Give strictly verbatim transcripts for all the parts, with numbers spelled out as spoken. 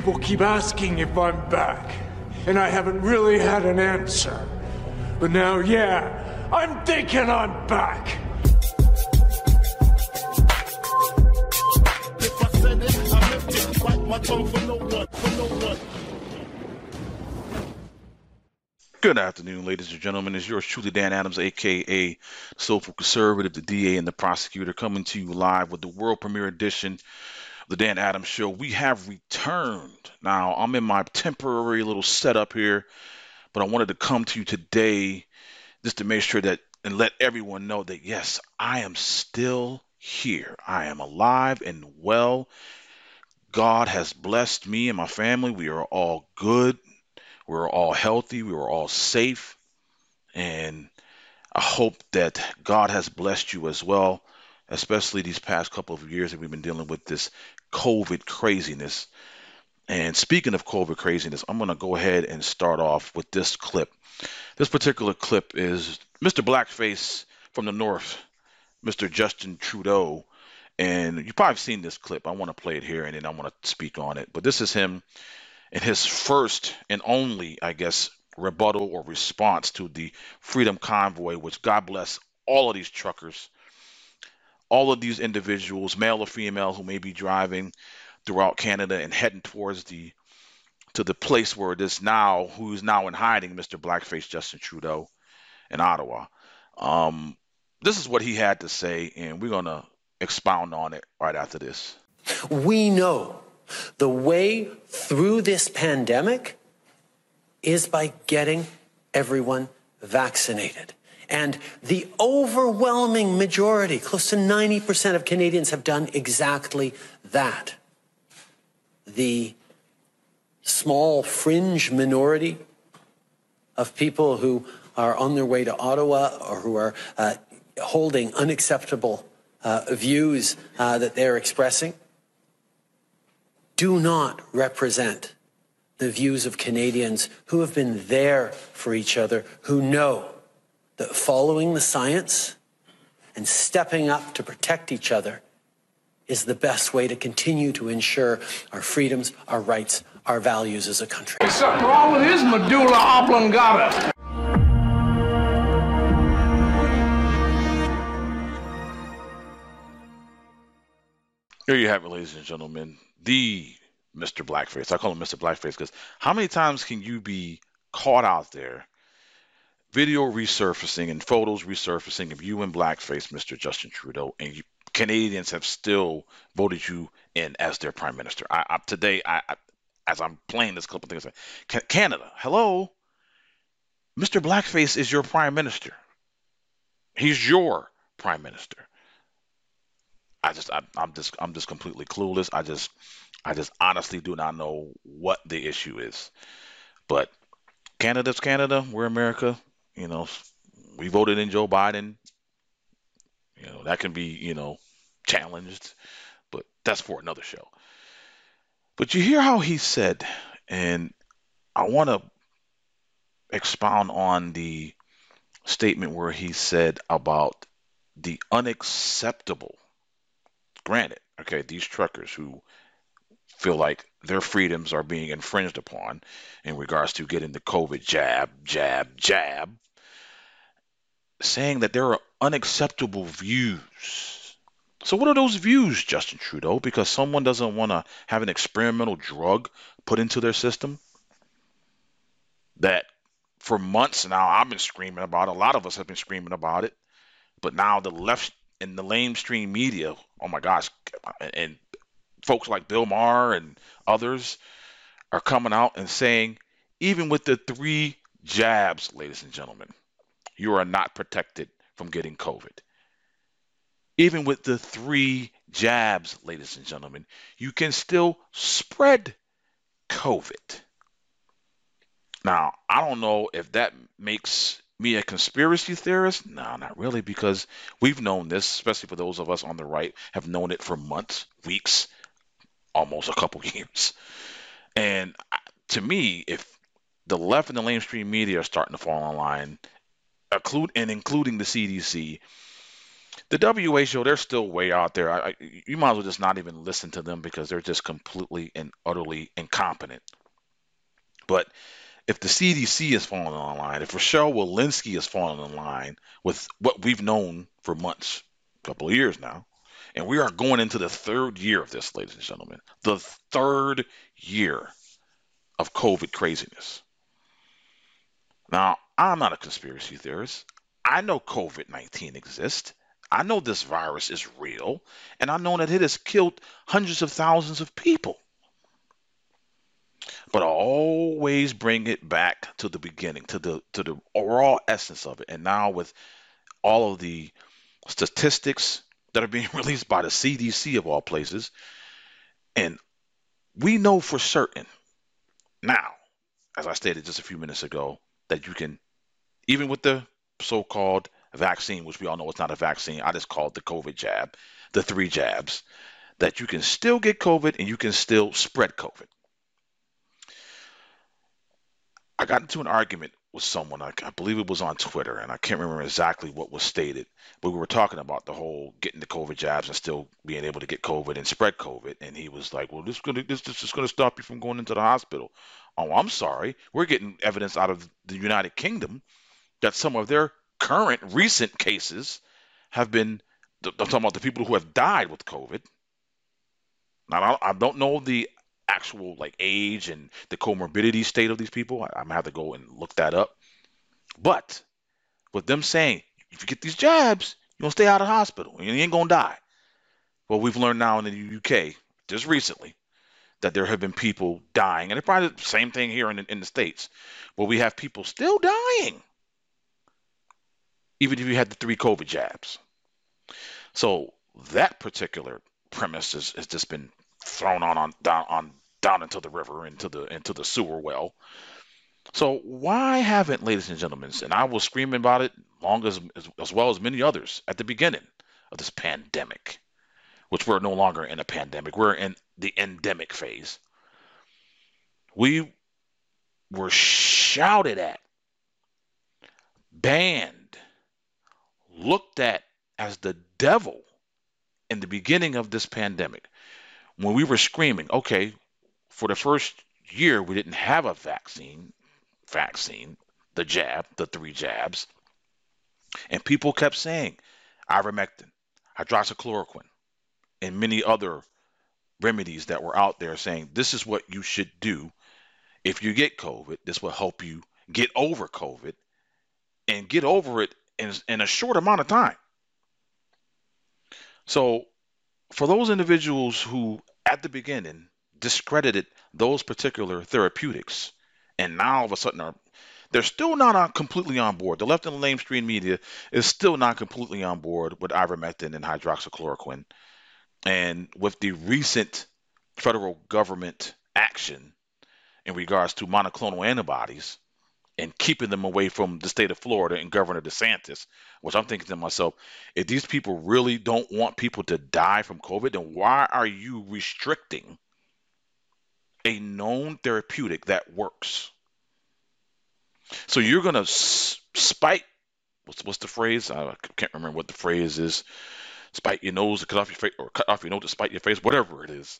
People keep asking if I'm back, and I haven't really had an answer. But now, yeah, I'm thinking I'm back. If I said it, I meant it. Bite my tongue for no one, for no one. Good afternoon, ladies and gentlemen. It's yours truly, Dan Adams, a k a. Soulful Conservative, the D A, and the prosecutor, coming to you live with the world premiere edition of The Dan Adams Show. We have returned. Now, I'm in my temporary little setup here, but I wanted to come to you today just to make sure that and let everyone know that, yes, I am still here. I am alive and well. God has blessed me and my family. We are all good. We were all healthy. We were all safe. And I hope that God has blessed you as well, especially these past couple of years that we've been dealing with this COVID craziness. And speaking of COVID craziness, I'm going to go ahead and start off with this clip. This particular clip is Mister Blackface from the North, Mister Justin Trudeau. And you've probably seen this clip. I want to play it here and then I want to speak on it. But this is him. And his first and only, I guess, rebuttal or response to the Freedom Convoy, which God bless all of these truckers, all of these individuals, male or female, who may be driving throughout Canada and heading towards the to the place where this now, who's now in hiding, Mister Blackface Justin Trudeau in Ottawa. Um, this is what he had to say, and we're going to expound on it right after this. We know the way through this pandemic is by getting everyone vaccinated. And the overwhelming majority, close to ninety percent of Canadians, have done exactly that. The small fringe minority of people who are on their way to Ottawa or who are uh, holding unacceptable uh, views uh, that they're expressing do not represent the views of Canadians who have been there for each other, who know that following the science and stepping up to protect each other is the best way to continue to ensure our freedoms, our rights, our values as a country. Except for all of his medulla oblongata. Here you have it, ladies and gentlemen. The Mister Blackface. I call him Mister Blackface because how many times can you be caught out there, video resurfacing and photos resurfacing of you in blackface, Mister Justin Trudeau, and you, Canadians have still voted you in as their prime minister. I, I, today, I, I, as I'm playing this clip of things, like, Canada, hello, Mister Blackface is your prime minister. He's your prime minister. I just, I, I'm just, I'm just completely clueless. I just, I just honestly do not know what the issue is. But Canada's Canada. We're America. You know, we voted in Joe Biden. You know, that can be, you know, challenged, but that's for another show. But you hear how he said, and I want to expound on the statement where he said about the unacceptable. Granted, okay, these truckers who feel like their freedoms are being infringed upon in regards to getting the COVID jab, jab, jab, saying that there are unacceptable views. So what are those views, Justin Trudeau? Because someone doesn't want to have an experimental drug put into their system that for months now I've been screaming about, a lot of us have been screaming about it, but now the left in the mainstream media, oh my gosh, and folks like Bill Maher and others are coming out and saying, even with the three jabs, ladies and gentlemen, you are not protected from getting COVID. Even with the three jabs, ladies and gentlemen, you can still spread COVID. Now, I don't know if that makes me a conspiracy theorist? No, not really, because we've known this, especially for those of us on the right, have known it for months, weeks, almost a couple years. And to me, if the left and the mainstream media are starting to fall in line, include, and including the C D C, the W H O, show, they're still way out there. I, I, you might as well just not even listen to them because they're just completely and utterly incompetent. But if the C D C is falling in line, if Rochelle Walensky is falling in line with what we've known for months, a couple of years now, and we are going into the third year of this, ladies and gentlemen, the third year of COVID craziness. Now, I'm not a conspiracy theorist. I know COVID nineteen exists. I know this virus is real, and I know that it has killed hundreds of thousands of people. But I always bring it back to the beginning, to the to the raw essence of it. And now with all of the statistics that are being released by the C D C of all places, and we know for certain now, as I stated just a few minutes ago, that you can, even with the so-called vaccine, which we all know it's not a vaccine, I just call it the COVID jab, the three jabs, that you can still get COVID and you can still spread COVID. I got into an argument with someone, I, I believe it was on Twitter, and I can't remember exactly what was stated, but we were talking about the whole getting the COVID jabs and still being able to get COVID and spread COVID, and he was like, well, this is gonna, this, this is going to stop you from going into the hospital. Oh, I'm sorry. We're getting evidence out of the United Kingdom that some of their current recent cases have been, I'm talking about the people who have died with COVID. Now, I don't know the actual like age and the comorbidity state of these people. I'm going to have to go and look that up. But with them saying, if you get these jabs, you're going to stay out of the hospital and you ain't going to die. Well, we've learned now in the U K just recently that there have been people dying. And it's probably the same thing here in, in the States where we have people still dying, even if you had the three COVID jabs. So that particular premise has, has just been thrown on, on down on down into the river, into the into the sewer well. So why haven't, ladies and gentlemen, and I was screaming about it long as, as as well as many others at the beginning of this pandemic, which we're no longer in a pandemic, we're in the endemic phase. We were shouted at, banned, looked at as the devil in the beginning of this pandemic, when we were screaming, okay, for the first year, we didn't have a vaccine, vaccine, the jab, the three jabs. And people kept saying ivermectin, hydroxychloroquine, and many other remedies that were out there saying, this is what you should do. If you get COVID, this will help you get over COVID and get over it In, in a short amount of time. So for those individuals who at the beginning discredited those particular therapeutics and now all of a sudden are, they're still not on, completely on board. The left and mainstream media is still not completely on board with ivermectin and hydroxychloroquine. And with the recent federal government action in regards to monoclonal antibodies, and keeping them away from the state of Florida and Governor DeSantis, which I'm thinking to myself, if these people really don't want people to die from COVID, then why are you restricting a known therapeutic that works? So you're going to spike, what's, what's the phrase? I can't remember what the phrase is. Spike your nose to cut off your face, or cut off your nose to spite your face, whatever it is.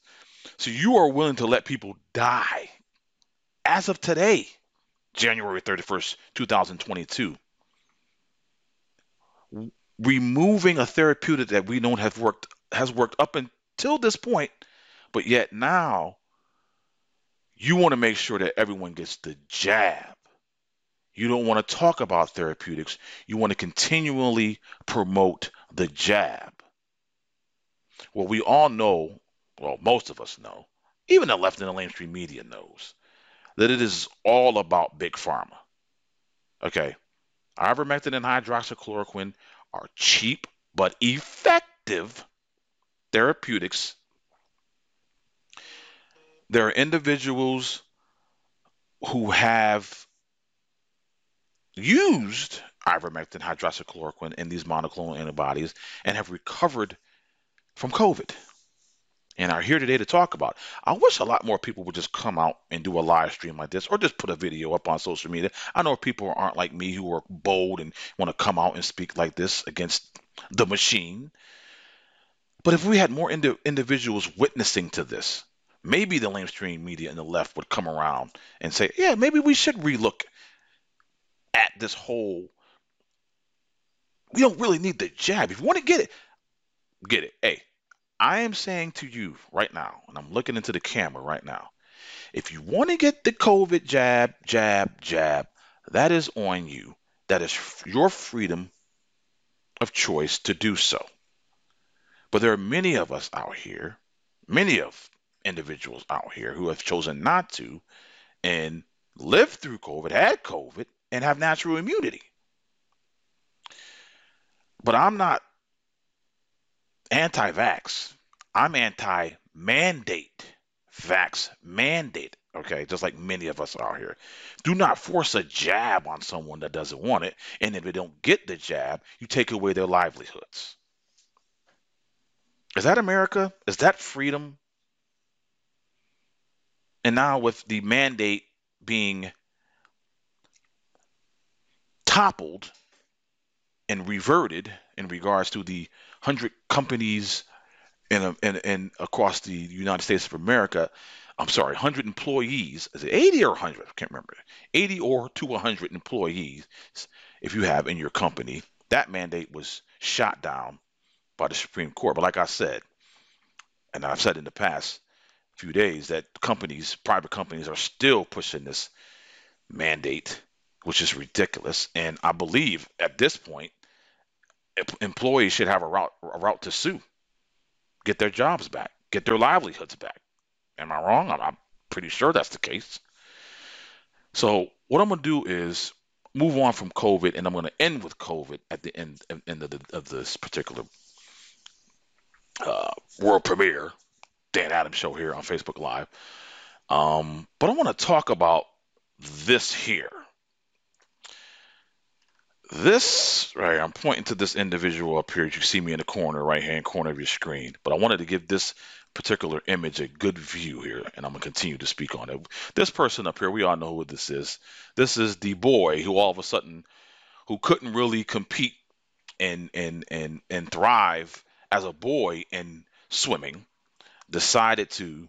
So you are willing to let people die as of today, January thirty-first, two thousand twenty-two, removing a therapeutic that we don't have worked, has worked up until this point, but yet now you want to make sure that everyone gets the jab. You don't want to talk about therapeutics. You want to continually promote the jab. Well, we all know, well, most of us know, even the left and the mainstream media knows, that it is all about big pharma. Okay, ivermectin and hydroxychloroquine are cheap but effective therapeutics. There are individuals who have used ivermectin, hydroxychloroquine, and these monoclonal antibodies and have recovered from COVID, and are here today to talk about. I wish a lot more people would just come out and do a live stream like this, or just put a video up on social media. I know people aren't like me who are bold and want to come out and speak like this against the machine. But if we had more indi- individuals witnessing to this, maybe the mainstream media and the left would come around and say, yeah, maybe we should relook at this whole, we don't really need the jab. If you want to get it, get it. Hey, I am saying to you right now, and I'm looking into the camera right now, if you want to get the COVID jab, jab, jab, that is on you. That is your freedom of choice to do so. But there are many of us out here, many of individuals out here who have chosen not to and lived through COVID, had COVID, and have natural immunity. But I'm not anti-vax. I'm anti-mandate. Vax mandate. Okay, just like many of us are here. Do not force a jab on someone that doesn't want it. And if they don't get the jab, you take away their livelihoods. Is that America? Is that freedom? And now with the mandate being toppled and reverted in regards to the one hundred companies and and across the United States of America, I'm sorry, one hundred employees, is it eighty or one hundred? I can't remember. eighty or to one hundred employees, if you have in your company, that mandate was shot down by the Supreme Court. But like I said, and I've said in the past few days, that companies, private companies, are still pushing this mandate, which is ridiculous. And I believe at this point, employees should have a route, a route to sue, get their jobs back, get their livelihoods back. Am I wrong? I'm, I'm pretty sure that's the case. So what I'm going to do is move on from COVID, and I'm going to end with COVID at the end, end of, the, of this particular Uh, world premiere Dan Adams Show here on Facebook Live. Um, but I want to talk about this here. This, right, I'm pointing to this individual up here. You see me in the corner, right-hand corner of your screen. But I wanted to give this particular image a good view here, and I'm going to continue to speak on it. This person up here, we all know who this is. This is the boy who all of a sudden, who couldn't really compete and and and and thrive as a boy in swimming, decided to,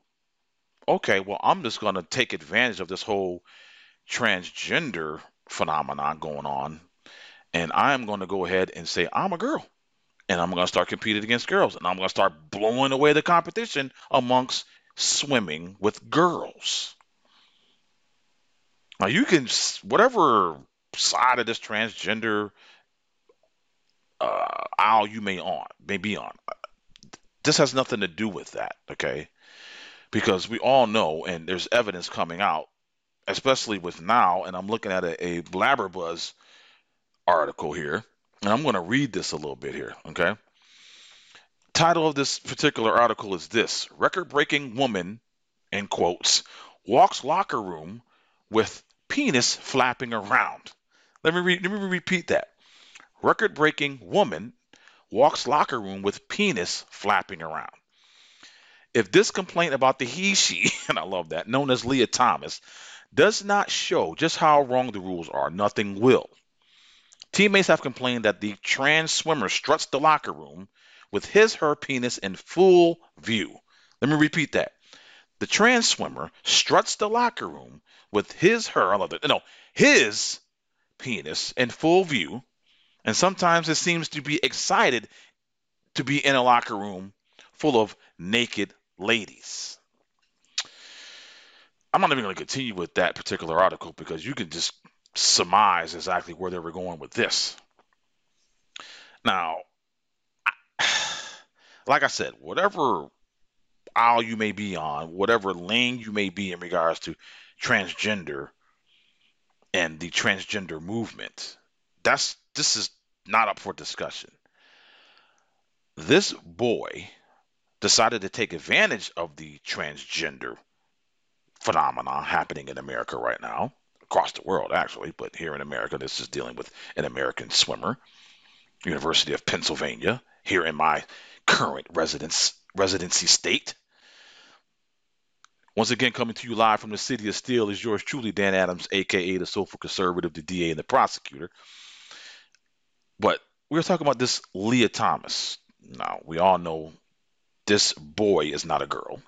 okay, well, I'm just going to take advantage of this whole transgender phenomenon going on, and I'm going to go ahead and say, I'm a girl, and I'm going to start competing against girls, and I'm going to start blowing away the competition amongst swimming with girls. Now, you can, whatever side of this transgender Uh, aisle you may on, may be on. This has nothing to do with that, okay? Because we all know, and there's evidence coming out, especially with now, and I'm looking at a, a Blabberbuzz article here, and I'm going to read this a little bit here, okay? Title of this particular article is this: record-breaking woman, in quotes, walks locker room with penis flapping around. Let me re- let me repeat that. Record-breaking woman walks locker room with penis flapping around. If this complaint about the he-she, and I love that, known as Leah Thomas, does not show just how wrong the rules are, nothing will. Teammates have complained that the trans swimmer struts the locker room with his, her penis in full view. Let me repeat that. The trans swimmer struts the locker room with his, her, I love that, no, his penis in full view. And sometimes it seems to be excited to be in a locker room full of naked ladies. I'm not even going to continue with that particular article because you can just surmise exactly where they were going with this. Now, I, like I said, whatever aisle you may be on, whatever lane you may be in regards to transgender and the transgender movement, that's this is not up for discussion. This boy decided to take advantage of the transgender phenomenon happening in America right now, across the world actually, but here in America, this is dealing with an American swimmer, University of Pennsylvania, here in my current residence, residency state. Once again, coming to you live from the City of Steel is yours truly, Dan Adams, a k a the Soulful Conservative, the D A, and the prosecutor. But we were talking about this Leah Thomas. Now, we all know this boy is not a girl.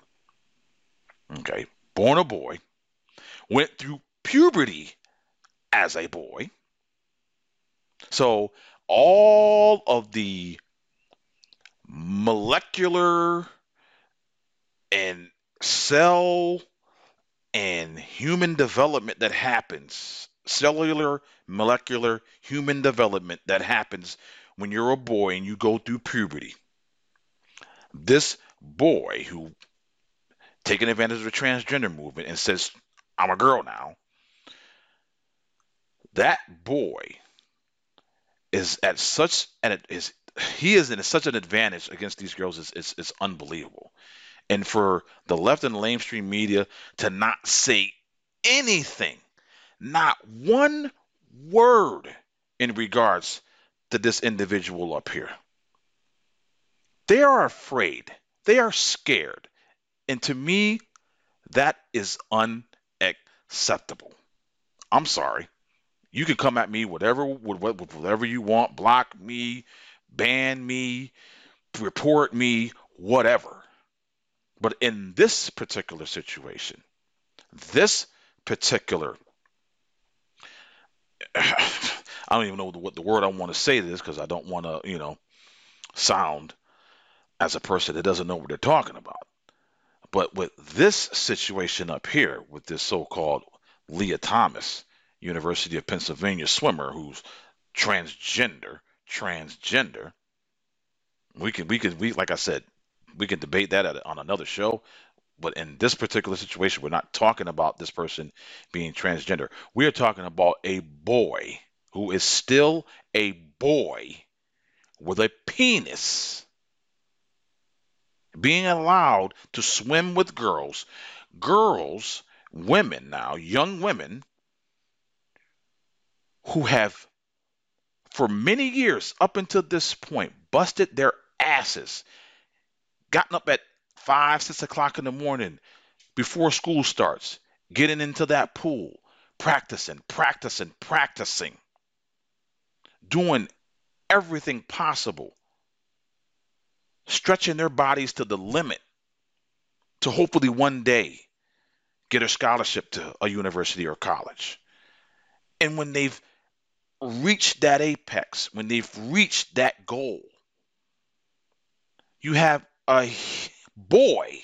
Okay, born a boy, went through puberty as a boy. So all of the molecular and cell and human development that happens, cellular, molecular, human development that happens when you're a boy and you go through puberty. This boy who taking advantage of the transgender movement and says, I'm a girl now, that boy is at such an is he is in such an advantage against these girls. It's, it's, it's unbelievable. And for the left and lamestream media to not say anything, not one word in regards to this individual up here. They are afraid. They are scared. And to me, that is unacceptable. I'm sorry. You can come at me whatever, whatever you want, block me, ban me, report me, whatever. But in this particular situation, this particular, I don't even know what the word I want to say to this, because I don't want to, you know, sound as a person that doesn't know what they're talking about. But with this situation up here, with this so-called Leah Thomas, University of Pennsylvania swimmer who's transgender, transgender, we can, we can, we, like I said, we can debate that at, on another show. But in this particular situation, we're not talking about this person being transgender. We are talking about a boy who is still a boy with a penis, being allowed to swim with girls, girls, women now, young women who have for many years up until this point busted their asses, gotten up at five, six o'clock in the morning before school starts, getting into that pool, practicing, practicing, practicing, doing everything possible, stretching their bodies to the limit to hopefully one day get a scholarship to a university or college. And when they've reached that apex, when they've reached that goal, you have a boy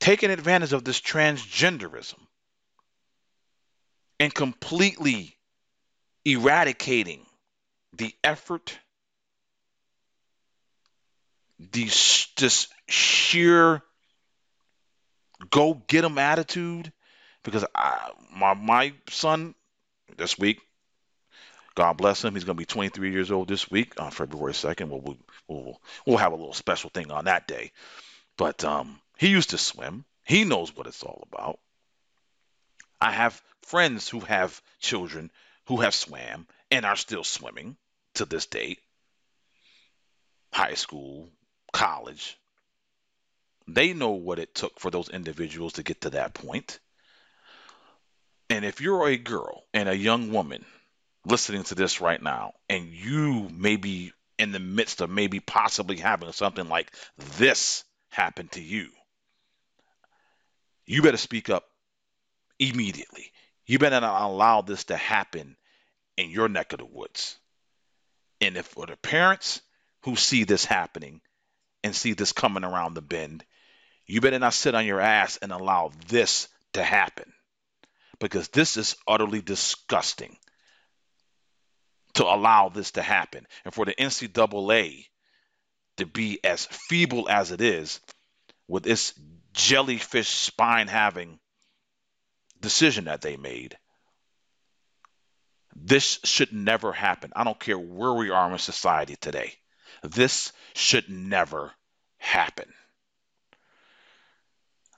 taking advantage of this transgenderism and completely eradicating the effort, the just sheer go get 'em attitude. Because I, my my son this week, God bless him, he's going to be twenty-three years old this week on February second. We'll, we'll we'll we'll have a little special thing on that day. But um, he used to swim. He knows what it's all about. I have friends who have children who have swam and are still swimming to this date. High school, college. They know what it took for those individuals to get to that point. And if you're a girl and a young woman listening to this right now, and you may be in the midst of maybe possibly having something like this happen to you, you better speak up immediately. You better not allow this to happen in your neck of the woods. And if for the parents who see this happening and see this coming around the bend, you better not sit on your ass and allow this to happen. Because this is utterly disgusting to allow this to happen. And for the N C double A to be as feeble as it is with its jellyfish spine having decision that they made, this should never happen. I don't care where we are in society today. This should never happen.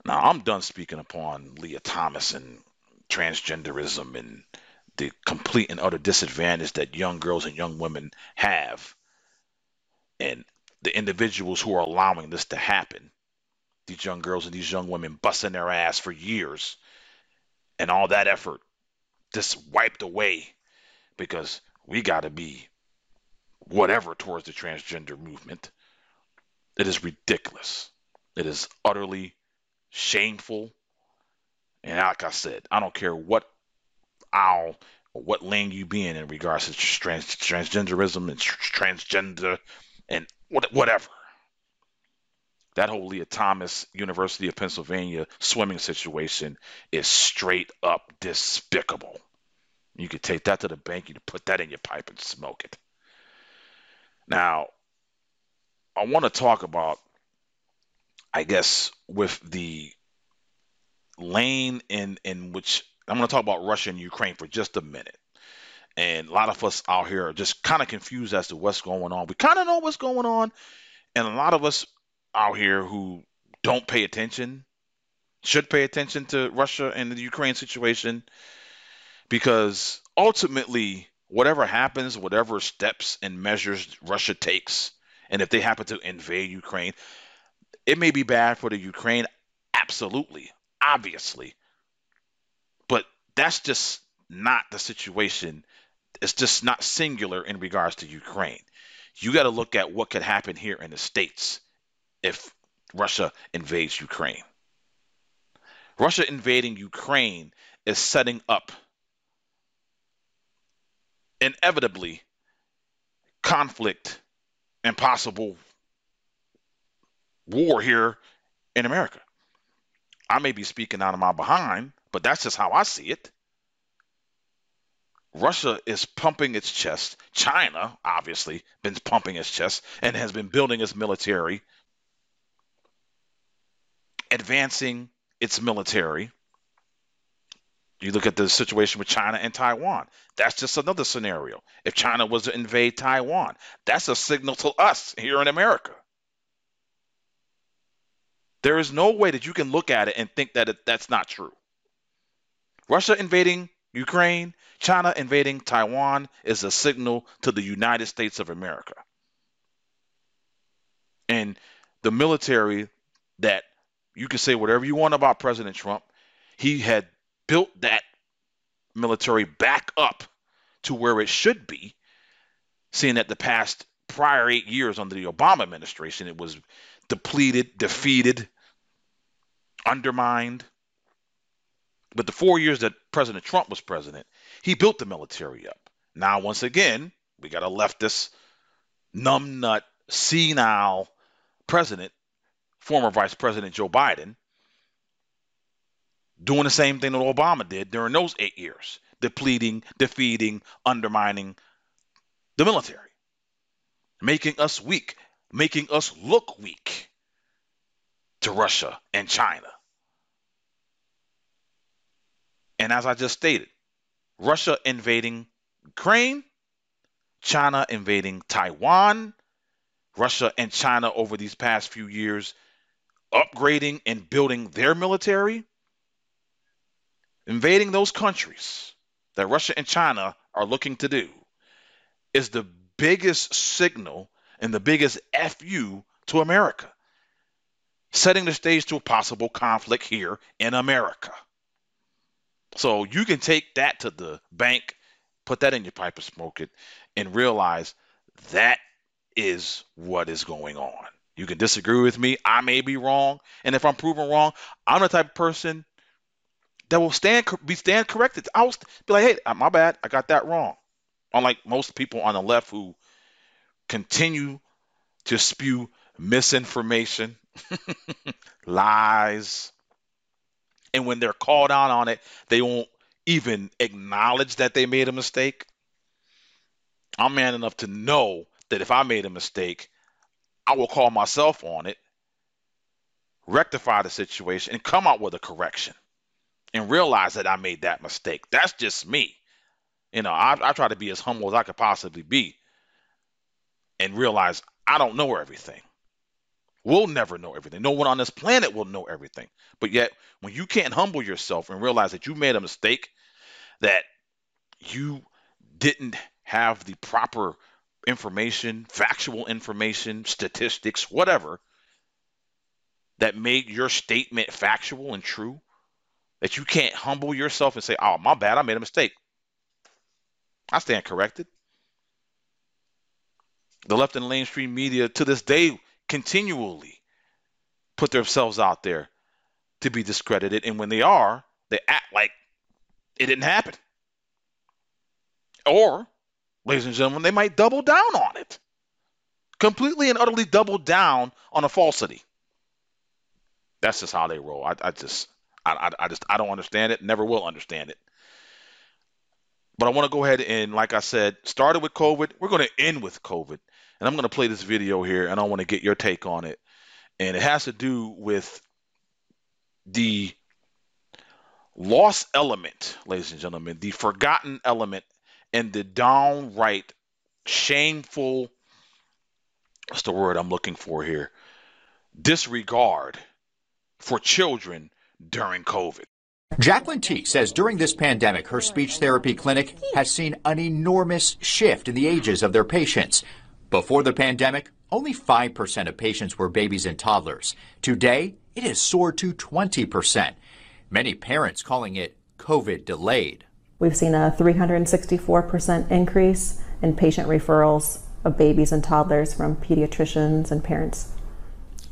Now, I'm done speaking upon Leah Thomas and transgenderism and the complete and utter disadvantage that young girls and young women have, and the individuals who are allowing this to happen, these young girls and these young women busting their ass for years, and all that effort just wiped away because we got to be whatever towards the transgender movement. It is ridiculous. It is utterly shameful. And like I said, I don't care what aisle or what lane you be in in regards to trans transgenderism and tr transgender and what whatever. That whole Leah Thomas, University of Pennsylvania swimming situation is straight up despicable. You could take that to the bank, you could put that in your pipe and smoke it. Now, I want to talk about, I guess, with the lane in, in which I'm going to talk about Russia and Ukraine for just a minute. And a lot of us out here are just kind of confused as to what's going on. We kind of know what's going on. And a lot of us out here who don't pay attention should pay attention to Russia and the Ukraine situation, because ultimately whatever happens, whatever steps and measures Russia takes, and if they happen to invade Ukraine, it may be bad for the Ukraine. Absolutely. Obviously. But that's just not the situation. It's just not singular in regards to Ukraine. You got to look at what could happen here in the States if Russia invades Ukraine. Russia invading Ukraine is setting up, inevitably, conflict and possible war here in America. I may be speaking out of my behind, but that's just how I see it. Russia is pumping its chest. China, obviously, been pumping its chest and has been building its military, advancing its military. You look at the situation with China and Taiwan. That's just another scenario. If China was to invade Taiwan, that's a signal to us here in America. There is no way that you can look at it and think that it, that's not true. Russia invading Ukraine, China invading Taiwan is a signal to the United States of America. And the military that, you can say whatever you want about President Trump, he had built that military back up to where it should be, seeing that the past prior eight years under the Obama administration, it was depleted, defeated, undermined. But the four years that President Trump was president, he built the military up. Now, once again, we got a leftist, numbnut, senile president, former Vice President Joe Biden, doing the same thing that Obama did during those eight years, depleting, defeating, undermining the military, making us weak, making us look weak to Russia and China. And as I just stated, Russia invading Ukraine, China invading Taiwan, Russia and China over these past few years upgrading and building their military, invading those countries that Russia and China are looking to do, is the biggest signal and the biggest F U to America, setting the stage to a possible conflict here in America. So you can take that to the bank, put that in your pipe and smoke it, and realize that is what is going on. You can disagree with me. I may be wrong. And if I'm proven wrong, I'm the type of person that will stand be stand corrected. I'll be like, hey, my bad, I got that wrong. Unlike most people on the left who continue to spew misinformation, lies, and when they're called out on it, they won't even acknowledge that they made a mistake. I'm man enough to know that if I made a mistake, I will call myself on it, rectify the situation, and come out with a correction and realize that I made that mistake. That's just me. You know, I, I try to be as humble as I could possibly be and realize I don't know everything. We'll never know everything. No one on this planet will know everything. But yet, when you can't humble yourself and realize that you made a mistake, that you didn't have the proper information, factual information, statistics, whatever, that made your statement factual and true, that you can't humble yourself and say, oh, my bad, I made a mistake. I stand corrected. The left and mainstream media to this day continually put themselves out there to be discredited. And when they are, they act like it didn't happen. Or, ladies and gentlemen, they might double down on it. Completely and utterly double down on a falsity. That's just how they roll. I, I just, I, I just, I don't understand it. Never will understand it. But I want to go ahead and, like I said, started with COVID. We're going to end with COVID. And I'm going to play this video here, and I want to get your take on it. And it has to do with the lost element, ladies and gentlemen, the forgotten element, and the downright shameful, what's the word I'm looking for here, disregard for children during COVID. Jacqueline T says during this pandemic, her speech therapy clinic has seen an enormous shift in the ages of their patients. Before the pandemic, only five percent of patients were babies and toddlers. Today, it has soared to twenty percent. Many parents calling it COVID delayed. We've seen a three hundred sixty-four percent increase in patient referrals of babies and toddlers from pediatricians and parents.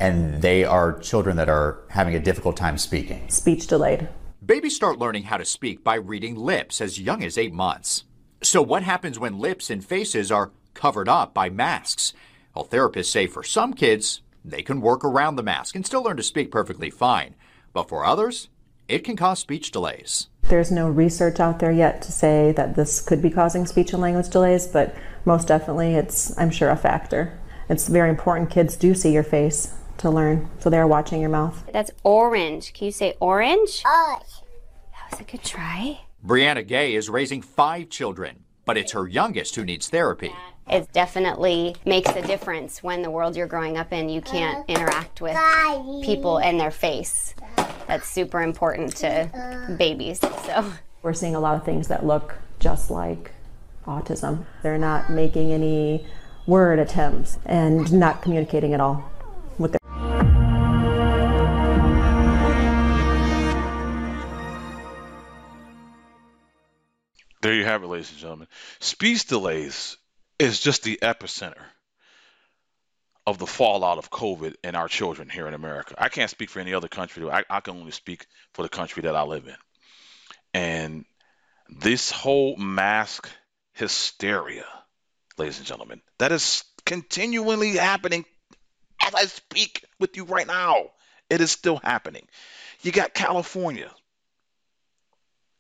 And they are children that are having a difficult time speaking. Speech delayed. Babies start learning how to speak by reading lips as young as eight months. So what happens when lips and faces are covered up by masks? Well, therapists say for some kids, they can work around the mask and still learn to speak perfectly fine. But for others, it can cause speech delays. There's no research out there yet to say that this could be causing speech and language delays, but most definitely it's, I'm sure, a factor. It's very important kids do see your face to learn, so they're watching your mouth. That's orange. Can you say orange? Orange. That was a good try. Brianna Gay is raising five children, but it's her youngest who needs therapy. It definitely makes a difference when the world you're growing up in, you can't interact with people and their face. That's super important to babies. So we're seeing a lot of things that look just like autism. They're not making any word attempts and not communicating at all. There you have it, ladies and gentlemen. Speech delays is just the epicenter of the fallout of COVID and our children here in America. I can't speak for any other country. I, I can only speak for the country that I live in. And this whole mask hysteria, ladies and gentlemen, that is continually happening as I speak with you right now. It is still happening. You got California.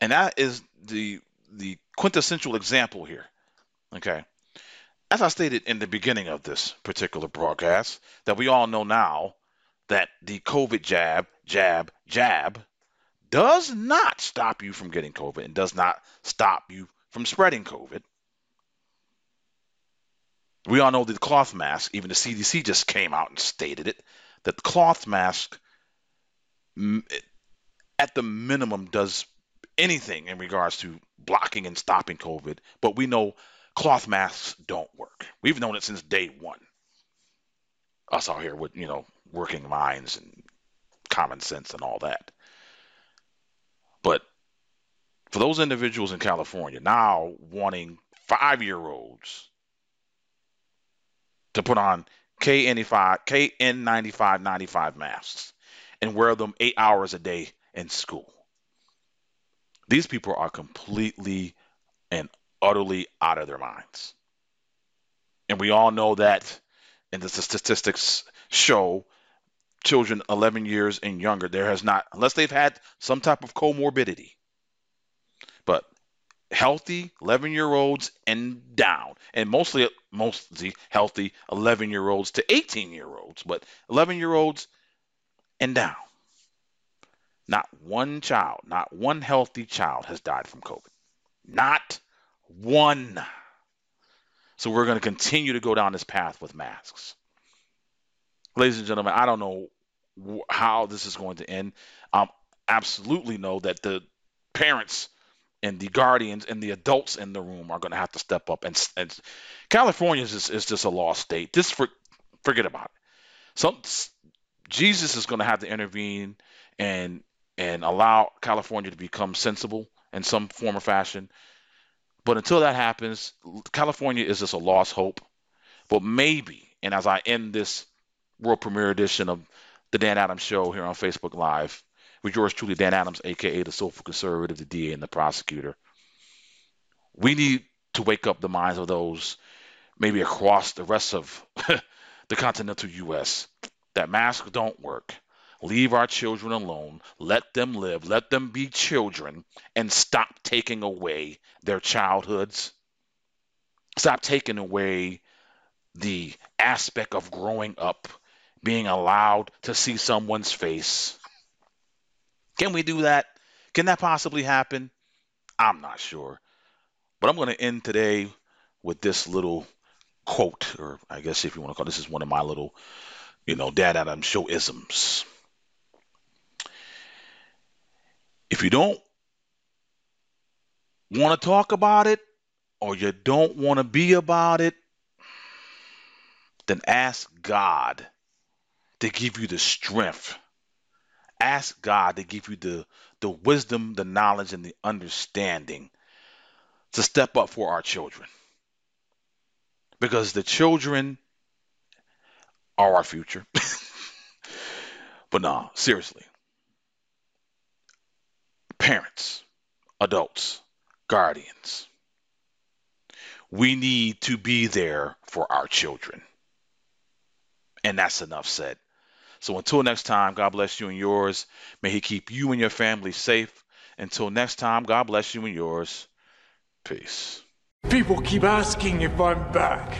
And that is the... the quintessential example here, okay? As I stated in the beginning of this particular broadcast, that we all know now that the COVID jab, jab, jab does not stop you from getting COVID and does not stop you from spreading COVID. We all know that the cloth mask, even the C D C just came out and stated it, that the cloth mask at the minimum does anything in regards to blocking and stopping COVID, but we know cloth masks don't work. We've known it since day one. Us out here with, you know, working minds and common sense and all that. But for those individuals in California now wanting five-year-olds to put on K N ninety-five, K N ninety-five masks and wear them eight hours a day in school. These people are completely and utterly out of their minds. And we all know that, and the statistics show children eleven years and younger, there has not, unless they've had some type of comorbidity, but healthy eleven-year-olds and down, and mostly, mostly healthy eleven-year-olds to eighteen-year-olds, but eleven-year-olds and down. Not one child, not one healthy child has died from COVID. Not one. So we're going to continue to go down this path with masks. Ladies and gentlemen, I don't know how this is going to end. I absolutely know that the parents and the guardians and the adults in the room are going to have to step up. And, and California is just, is just a lost state. Just for, forget about it. Some, Jesus is going to have to intervene and and allow California to become sensible in some form or fashion. But until that happens, California is just a lost hope. But maybe, and as I end this world premiere edition of The Dan Adams Show here on Facebook Live, with yours truly, Dan Adams, a k a the Soulful Conservative, the D A, and the prosecutor, we need to wake up the minds of those maybe across the rest of the continental U S that masks don't work. Leave our children alone. Let them live. Let them be children, and stop taking away their childhoods. Stop taking away the aspect of growing up, being allowed to see someone's face. Can we do that? Can that possibly happen? I'm not sure. But I'm going to end today with this little quote, or I guess if you want to call it, this is one of my little, you know, Dan Adams Show isms. If you don't want to talk about it, or you don't want to be about it, then ask God to give you the strength. Ask God to give you the, the wisdom, the knowledge, and the understanding to step up for our children. Because the children are our future. But no, seriously. Parents, adults, guardians. We need to be there for our children. And that's enough said. So until next time, God bless you and yours. May he keep you and your family safe. Until next time, God bless you and yours. Peace. People keep asking if I'm back,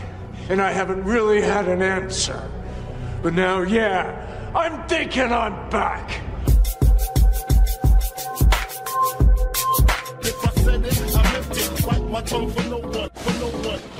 and I haven't really had an answer. But now, yeah, I'm thinking I'm back. If I said it, I meant it. Wipe my tongue for no one, for no one.